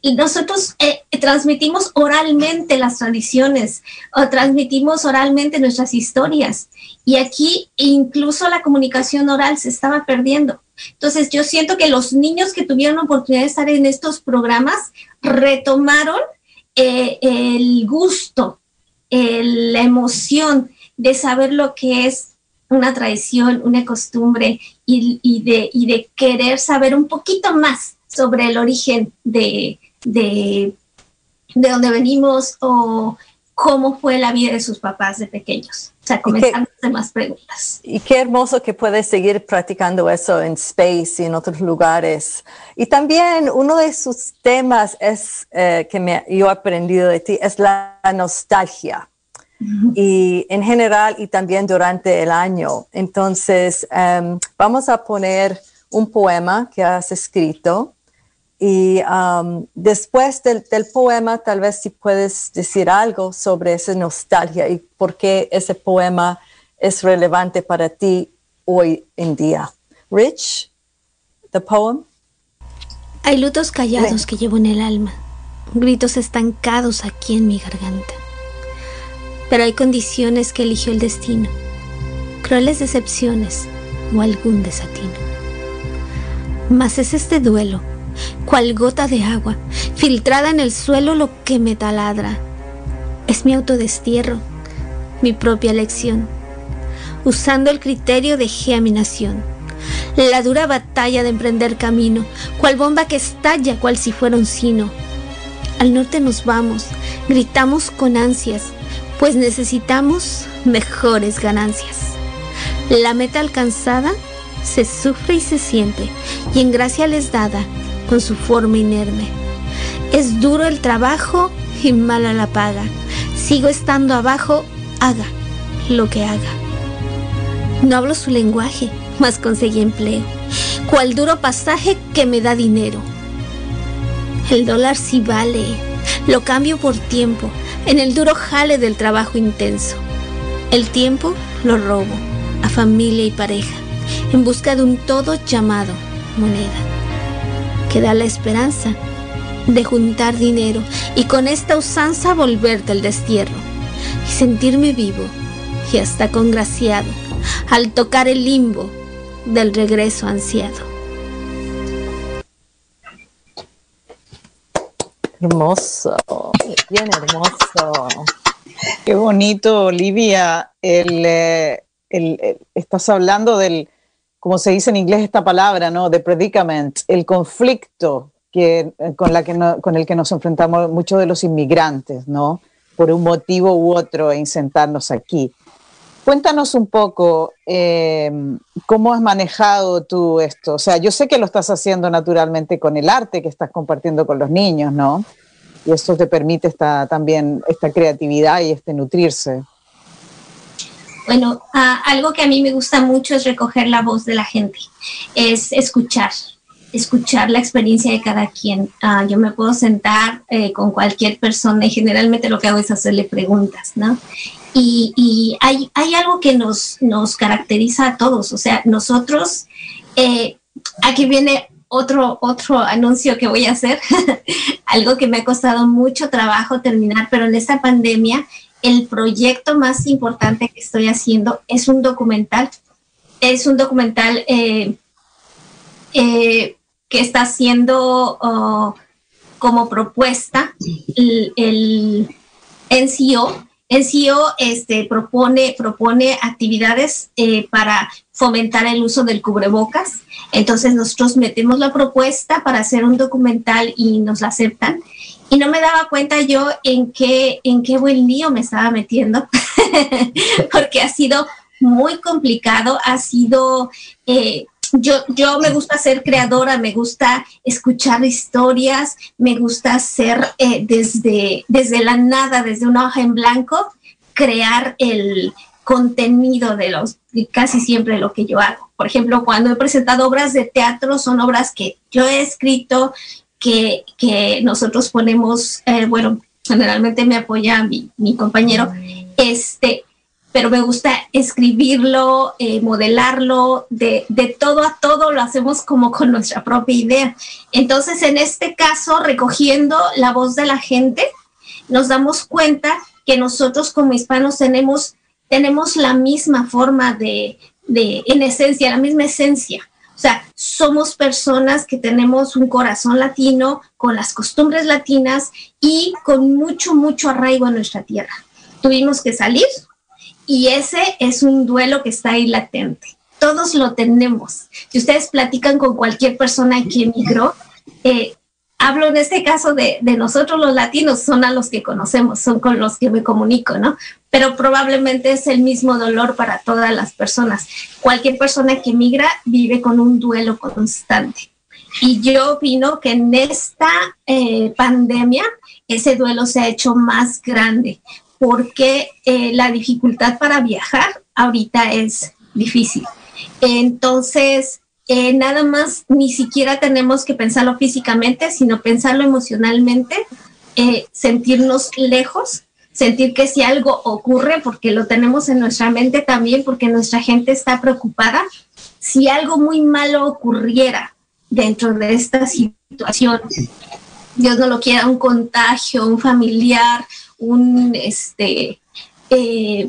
Y nosotros eh, transmitimos oralmente las tradiciones, o transmitimos oralmente nuestras historias, y aquí incluso la comunicación oral se estaba perdiendo. Entonces yo siento que los niños que tuvieron la oportunidad de estar en estos programas retomaron Eh, el gusto, eh, la emoción de saber lo que es una tradición, una costumbre, y, y, de, y de querer saber un poquito más sobre el origen de, de, de dónde venimos o cómo fue la vida de sus papás de pequeños. O sea, comenzamos a hacer más preguntas. Y qué hermoso que puedes seguir practicando eso en Space y en otros lugares. Y también uno de sus temas es, eh, que me, yo he aprendido de ti, es la nostalgia. Uh-huh. Y en general y también durante el año. Entonces, um, vamos a poner un poema que has escrito. Y um, después del, del poema, tal vez si puedes decir algo sobre esa nostalgia y por qué ese poema es relevante para ti hoy en día. Rich, the poem. Hay lutos callados Me. que llevo en el alma, gritos estancados aquí en mi garganta. Pero hay condiciones que eligió el destino, crueles decepciones o algún desatino. Mas es este duelo, cual gota de agua, filtrada en el suelo, lo que me taladra. Es mi autodestierro, mi propia elección. Usando el criterio dejé a mi nación. La dura batalla de emprender camino, cual bomba que estalla, cual si fuera un sino. Al norte nos vamos, gritamos con ansias, pues necesitamos mejores ganancias. La meta alcanzada se sufre y se siente, y en gracia les dada, con su forma inerme. Es duro el trabajo y mala la paga. Sigo estando abajo, haga lo que haga. No hablo su lenguaje, mas conseguí empleo. Cual duro pasaje que me da dinero. El dólar sí vale, lo cambio por tiempo, en el duro jale del trabajo intenso. El tiempo lo robo, a familia y pareja, en busca de un todo llamado moneda. Que da la esperanza de juntar dinero y con esta usanza volver del destierro. Y sentirme vivo y hasta congraciado al tocar el limbo del regreso ansiado. Hermoso, bien hermoso. Qué bonito, Olivia. El, el, el, estás hablando del, como se dice en inglés esta palabra, ¿no? De predicament, el conflicto que, con, la que no, con el que nos enfrentamos muchos de los inmigrantes, ¿no? Por un motivo u otro en sentarnos aquí. Cuéntanos un poco eh, cómo has manejado tú esto. O sea, yo sé que lo estás haciendo naturalmente con el arte que estás compartiendo con los niños, ¿no? Y esto te permite esta, también esta creatividad y este nutrirse. Bueno, uh, algo que a mí me gusta mucho es recoger la voz de la gente, es escuchar. escuchar la experiencia de cada quien. Ah, yo me puedo sentar eh, con cualquier persona y generalmente lo que hago es hacerle preguntas, ¿no? Y, y hay, hay algo que nos, nos caracteriza a todos, o sea, nosotros, eh, aquí viene otro, otro anuncio que voy a hacer, algo que me ha costado mucho trabajo terminar, pero en esta pandemia el proyecto más importante que estoy haciendo es un documental, es un documental eh, eh, que está haciendo uh, como propuesta el, el N C O. N C O este, propone, propone actividades eh, para fomentar el uso del cubrebocas. Entonces nosotros metemos la propuesta para hacer un documental y nos la aceptan. Y no me daba cuenta yo en qué, en qué buen lío me estaba metiendo, porque ha sido muy complicado, ha sido... Eh, Yo, yo me gusta ser creadora, me gusta escuchar historias, me gusta hacer eh, desde, desde la nada, desde una hoja en blanco, crear el contenido de los de casi siempre lo que yo hago. Por ejemplo, cuando he presentado obras de teatro, son obras que yo he escrito, que, que nosotros ponemos, eh, bueno, generalmente me apoya mi, mi compañero, este... pero me gusta escribirlo, eh, modelarlo, de, de todo a todo lo hacemos como con nuestra propia idea. Entonces, en este caso, recogiendo la voz de la gente, nos damos cuenta que nosotros como hispanos tenemos, tenemos la misma forma de, de, en esencia, la misma esencia. O sea, somos personas que tenemos un corazón latino, con las costumbres latinas y con mucho, mucho arraigo en nuestra tierra. Tuvimos que salir. Y ese es un duelo que está ahí latente. Todos lo tenemos. Si ustedes platican con cualquier persona que emigró, eh, hablo en este caso de, de nosotros los latinos, son a los que conocemos, son con los que me comunico, ¿no? Pero probablemente es el mismo dolor para todas las personas. Cualquier persona que emigra vive con un duelo constante. Y yo opino que en esta eh, pandemia ese duelo se ha hecho más grande, porque eh, la dificultad para viajar ahorita es difícil. Entonces, eh, nada más, ni siquiera tenemos que pensarlo físicamente, sino pensarlo emocionalmente, eh, sentirnos lejos, sentir que si algo ocurre, porque lo tenemos en nuestra mente también, porque nuestra gente está preocupada, si algo muy malo ocurriera dentro de esta situación, Dios no lo quiera, un contagio, un familiar, un este eh,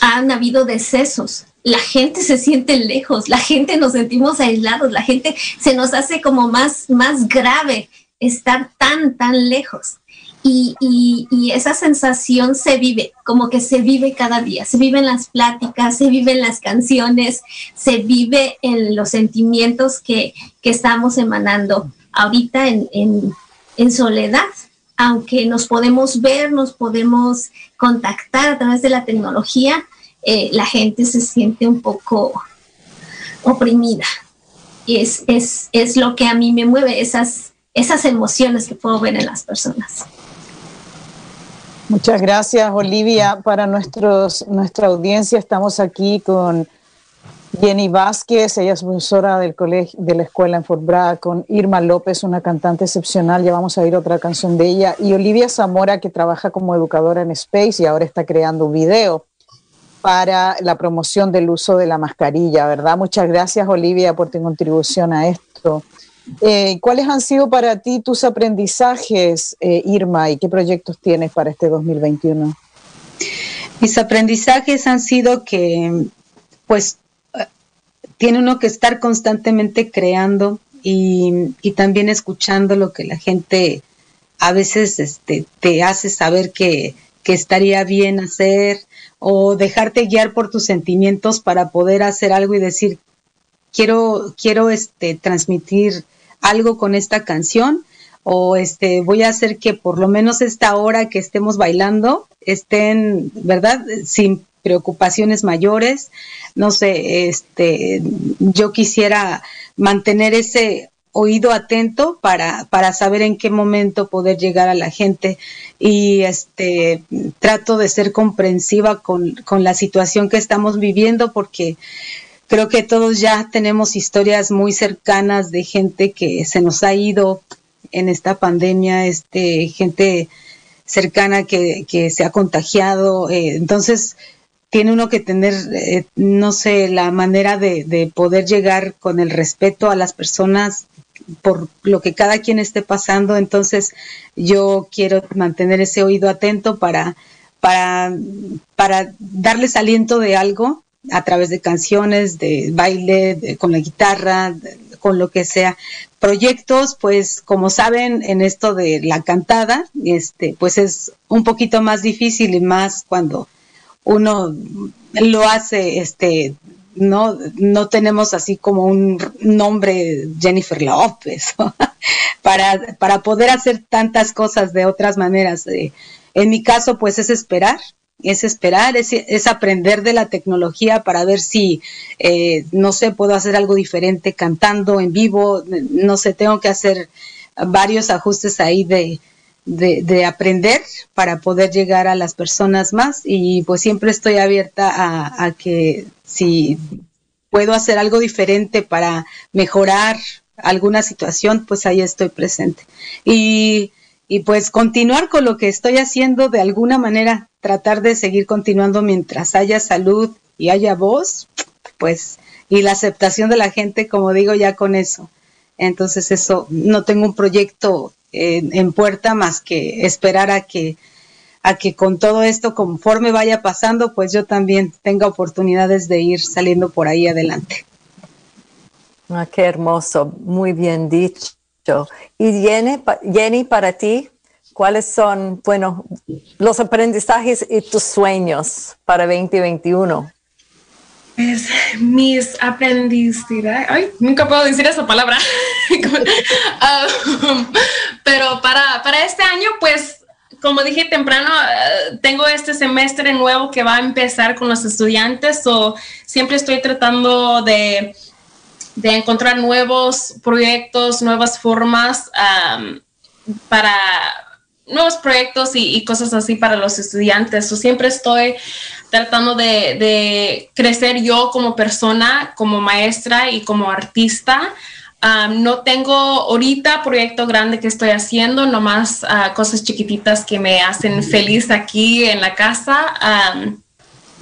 han habido decesos, la gente se siente lejos, la gente nos sentimos aislados, la gente se nos hace como más, más grave estar tan, tan lejos. Y, y, y esa sensación se vive, como que se vive cada día, se viven las pláticas, se viven las canciones, se vive en los sentimientos que, que estamos emanando ahorita en, en, en soledad. Aunque nos podemos ver, nos podemos contactar a través de la tecnología, eh, la gente se siente un poco oprimida. Y es, es, es lo que a mí me mueve, esas, esas emociones que puedo ver en las personas. Muchas gracias, Olivia. Para nuestros, nuestra audiencia, estamos aquí con Jenny Vásquez, ella es profesora del colegio, de la escuela en Fort Bragg, con Irma López, una cantante excepcional, ya vamos a oír otra canción de ella, y Olivia Zamora, que trabaja como educadora en Space y ahora está creando un video para la promoción del uso de la mascarilla, ¿verdad? Muchas gracias, Olivia, por tu contribución a esto. Eh, ¿Cuáles han sido para ti tus aprendizajes, eh, Irma, y qué proyectos tienes para este dos mil veintiuno? Mis aprendizajes han sido que, pues, tiene uno que estar constantemente creando y, y también escuchando lo que la gente a veces este, te hace saber que, que estaría bien hacer, o dejarte guiar por tus sentimientos para poder hacer algo y decir, quiero, quiero este, transmitir algo con esta canción, o este, voy a hacer que por lo menos esta hora que estemos bailando estén, ¿verdad?, sin preocupaciones mayores. No sé, este, yo quisiera mantener ese oído atento para, para saber en qué momento poder llegar a la gente, y este trato de ser comprensiva con, con la situación que estamos viviendo, porque creo que todos ya tenemos historias muy cercanas de gente que se nos ha ido en esta pandemia, este gente cercana que, que se ha contagiado, eh, entonces tiene uno que tener, eh, no sé, la manera de, de poder llegar con el respeto a las personas por lo que cada quien esté pasando. Entonces yo quiero mantener ese oído atento para, para, para darles aliento de algo a través de canciones, de baile, de, con la guitarra, de, con lo que sea. Proyectos, pues como saben, en esto de la cantada, este, pues es un poquito más difícil, y más cuando uno lo hace, este, no, no tenemos así como un nombre Jennifer López para, para poder hacer tantas cosas de otras maneras. En mi caso, pues es esperar, es esperar, es, es aprender de la tecnología para ver si, eh, no sé, puedo hacer algo diferente cantando en vivo, no sé, tengo que hacer varios ajustes ahí de... De, de aprender para poder llegar a las personas más, y pues siempre estoy abierta a, a que si puedo hacer algo diferente para mejorar alguna situación, pues ahí estoy presente. Y, y pues continuar con lo que estoy haciendo de alguna manera, tratar de seguir continuando mientras haya salud y haya voz, pues, y la aceptación de la gente, como digo, ya con eso. Entonces eso, no tengo un proyecto En, en puerta más que esperar a que a que con todo esto, conforme vaya pasando, pues yo también tenga oportunidades de ir saliendo por ahí adelante. Ah, qué hermoso, muy bien dicho. Y Jenny, Jenny, para ti, ¿cuáles son, bueno, los aprendizajes y tus sueños para veinte veintiuno? Pues mis aprendizajes, ay, nunca puedo decir esa palabra. uh, pero para, para este año, pues, como dije temprano, uh, tengo este semestre nuevo que va a empezar con los estudiantes, o so siempre estoy tratando de, de encontrar nuevos proyectos, nuevas formas um, para nuevos proyectos y, y cosas así para los estudiantes. So, siempre estoy tratando de, de crecer yo como persona, como maestra y como artista. Um, no tengo ahorita proyecto grande que estoy haciendo, nomás uh, cosas chiquititas que me hacen feliz aquí en la casa. Um,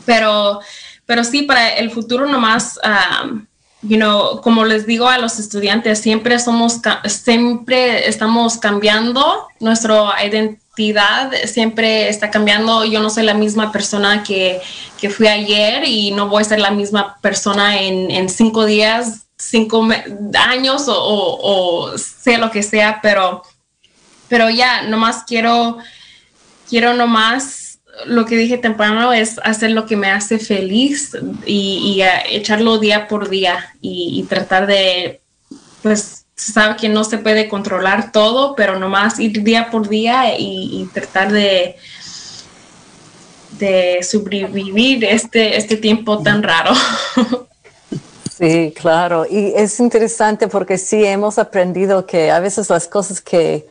pero, pero sí, para el futuro nomás... Um, You know, como les digo a los estudiantes, siempre somos, siempre estamos cambiando, nuestra identidad siempre está cambiando. Yo no soy la misma persona que, que fui ayer, y no voy a ser la misma persona en, en cinco días, cinco años o, o, o sea lo que sea, pero, pero ya, nomás quiero, quiero nomás, lo que dije temprano, es hacer lo que me hace feliz y, y echarlo día por día y, y tratar de, pues, sabe que no se puede controlar todo, pero nomás ir día por día y, y tratar de, de sobrevivir este, este tiempo tan raro. Sí, claro. Y es interesante porque sí hemos aprendido que a veces las cosas que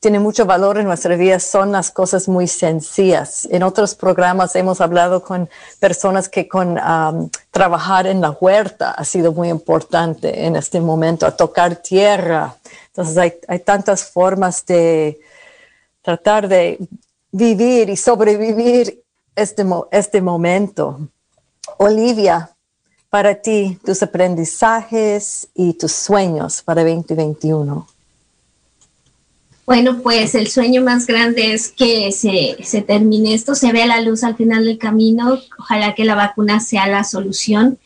tienen mucho valor en nuestra vida son las cosas muy sencillas. En otros programas hemos hablado con personas que con um, trabajar en la huerta ha sido muy importante en este momento, a tocar tierra. Entonces hay, hay tantas formas de tratar de vivir y sobrevivir este, este momento. Olivia, para ti, tus aprendizajes y tus sueños para veinte veintiuno. Bueno, pues el sueño más grande es que se, se termine esto, se vea la luz al final del camino. Ojalá que la vacuna sea la solución,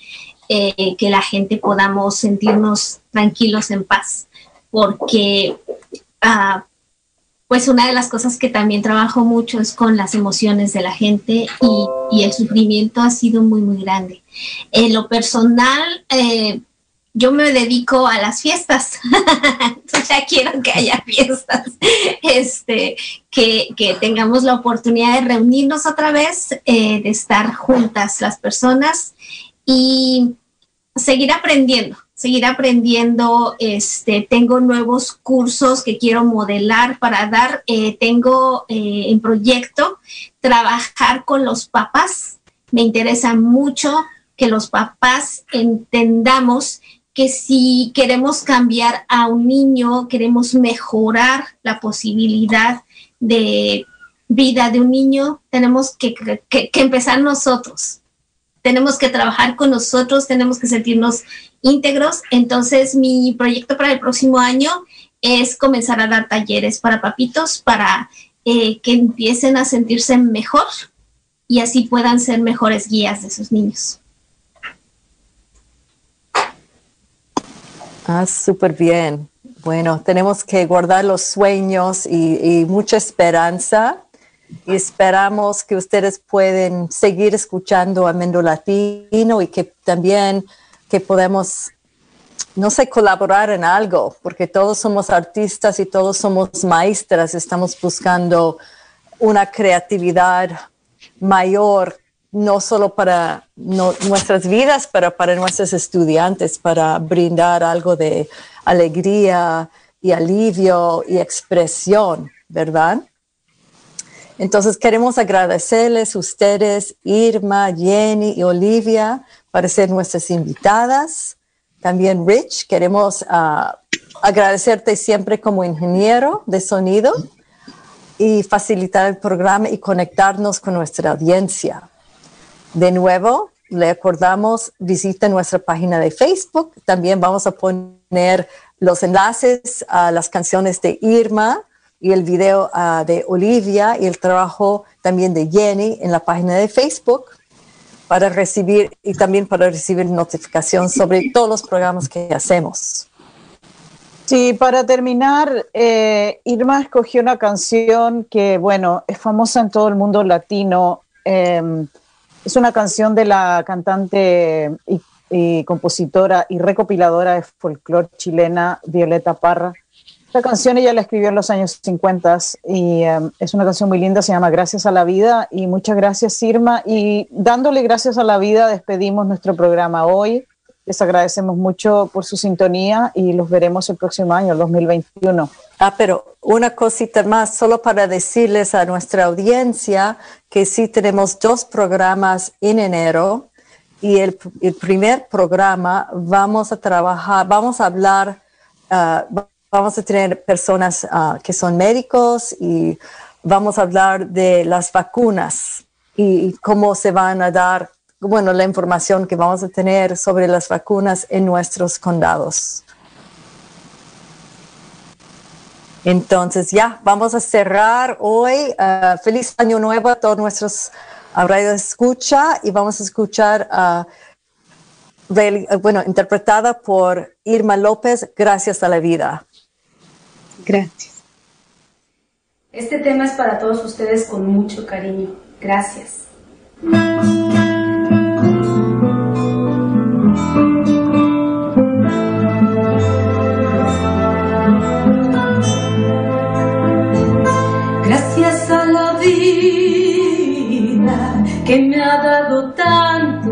eh, que la gente podamos sentirnos tranquilos, en paz, porque uh, pues una de las cosas que también trabajo mucho es con las emociones de la gente y, y el sufrimiento ha sido muy, muy grande. En lo personal, eh, yo me dedico a las fiestas. Ya quiero que haya fiestas, este, que, que tengamos la oportunidad de reunirnos otra vez, eh, de estar juntas las personas y seguir aprendiendo. Seguir aprendiendo, este, tengo nuevos cursos que quiero modelar para dar, eh, tengo eh, en proyecto trabajar con los papás. Me interesa mucho que los papás entendamos que si queremos cambiar a un niño, queremos mejorar la posibilidad de vida de un niño, tenemos que, que, que empezar nosotros. Tenemos que trabajar con nosotros, tenemos que sentirnos íntegros. Entonces, mi proyecto para el próximo año es comenzar a dar talleres para papitos para eh, que empiecen a sentirse mejor y así puedan ser mejores guías de sus niños. Ah, súper bien. Bueno, tenemos que guardar los sueños y, y mucha esperanza. Y esperamos que ustedes pueden seguir escuchando a Mendo Latino y que también que podemos, no sé, colaborar en algo, porque todos somos artistas y todos somos maestras. Estamos buscando una creatividad mayor, no solo para no, nuestras vidas, pero para nuestros estudiantes, para brindar algo de alegría y alivio y expresión, ¿verdad? Entonces queremos agradecerles a ustedes, Irma, Jenny y Olivia, para ser nuestras invitadas. También Rich, queremos uh, agradecerte siempre como ingeniero de sonido y facilitar el programa y conectarnos con nuestra audiencia. De nuevo, le acordamos, visita nuestra página de Facebook. También vamos a poner los enlaces a las canciones de Irma y el video uh, de Olivia y el trabajo también de Jenny en la página de Facebook para recibir y también para recibir notificación sobre todos los programas que hacemos. Sí, para terminar, eh, Irma escogió una canción que, bueno, es famosa en todo el mundo latino. Eh, es una canción de la cantante y, y compositora y recopiladora de folclore chilena Violeta Parra. Esta canción ella la escribió en los años cincuenta y um, es una canción muy linda, se llama Gracias a la Vida. Y muchas gracias, Irma, y dándole gracias a la vida despedimos nuestro programa hoy. Les agradecemos mucho por su sintonía y los veremos el próximo año, dos mil veintiuno. Ah, pero una cosita más, solo para decirles a nuestra audiencia que sí tenemos dos programas en enero y el, el primer programa vamos a trabajar, vamos a hablar uh, vamos a tener personas uh, que son médicos y vamos a hablar de las vacunas y cómo se van a dar, bueno, la información que vamos a tener sobre las vacunas en nuestros condados. Entonces ya, vamos a cerrar hoy. Uh, feliz año nuevo a todos nuestros radioescuchas y vamos a escuchar a... Uh, bueno, interpretada por Irma López, Gracias a la Vida. Gracias. Este tema es para todos ustedes con mucho cariño. Gracias. Gracias a la vida. me ha dado tanto,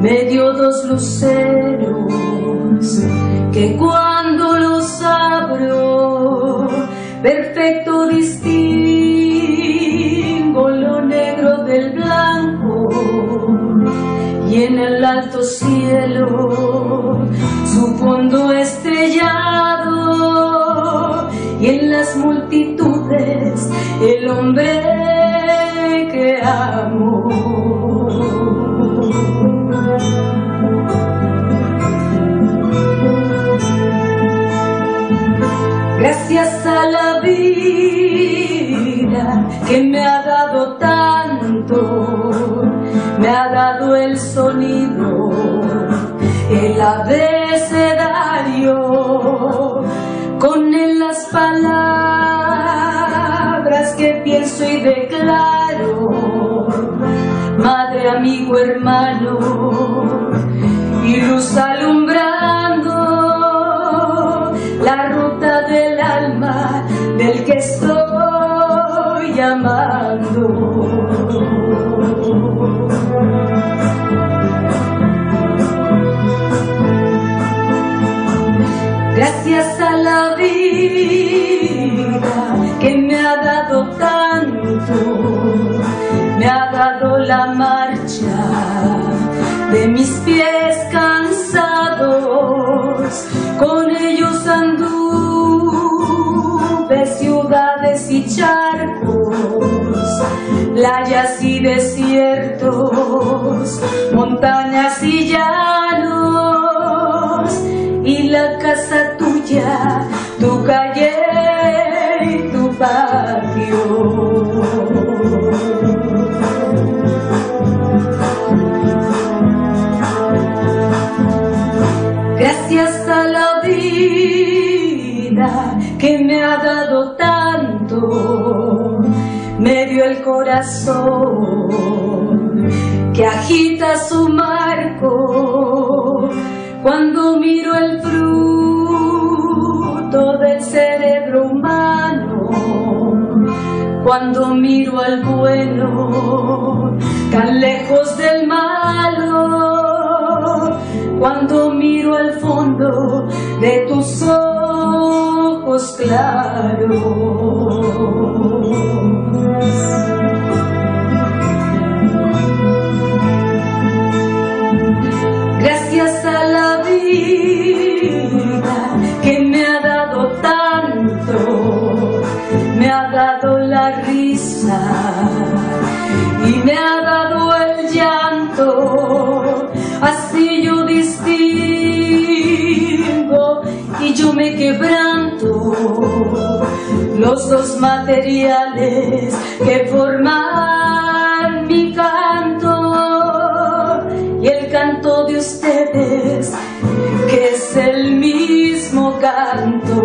me dio dos luceros que cuando los abro perfecto distingo lo negro del blanco, y en el alto cielo su fondo estrellado, y en las multitudes el hombre amo. Gracias a la vida que me ha dado tanto, me ha dado el sonido, el abecedario, con él las palabras que pienso y declaro. Madre, amigo, hermano, y luz alumbrando la ruta del alma del que estoy amando. Gracias a la vida que me ha dado tanto, me ha dado la marcha de mis pies cansados, con ellos anduve ciudades y charcos, playas y desiertos, montañas y llanos, y la casa tuya, tu calle y tu patio. Gracias a la vida que me ha dado tanto, me dio el corazón que agita su marco cuando miro el fruto del cerebro humano, cuando miro al bueno tan lejos del malo, cuando miro al fondo de tus ojos claros. Gracias a la vida que me ha dado tanto, me ha dado la risa y me ha dado el llanto. Así yo distingo y yo me quebranto los dos materiales que forman mi canto, y el canto de ustedes que es el mismo canto,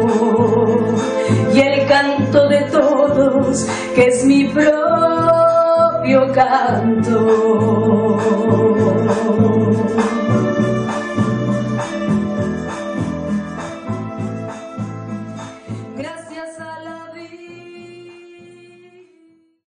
y el canto de todos que es mi propio canto.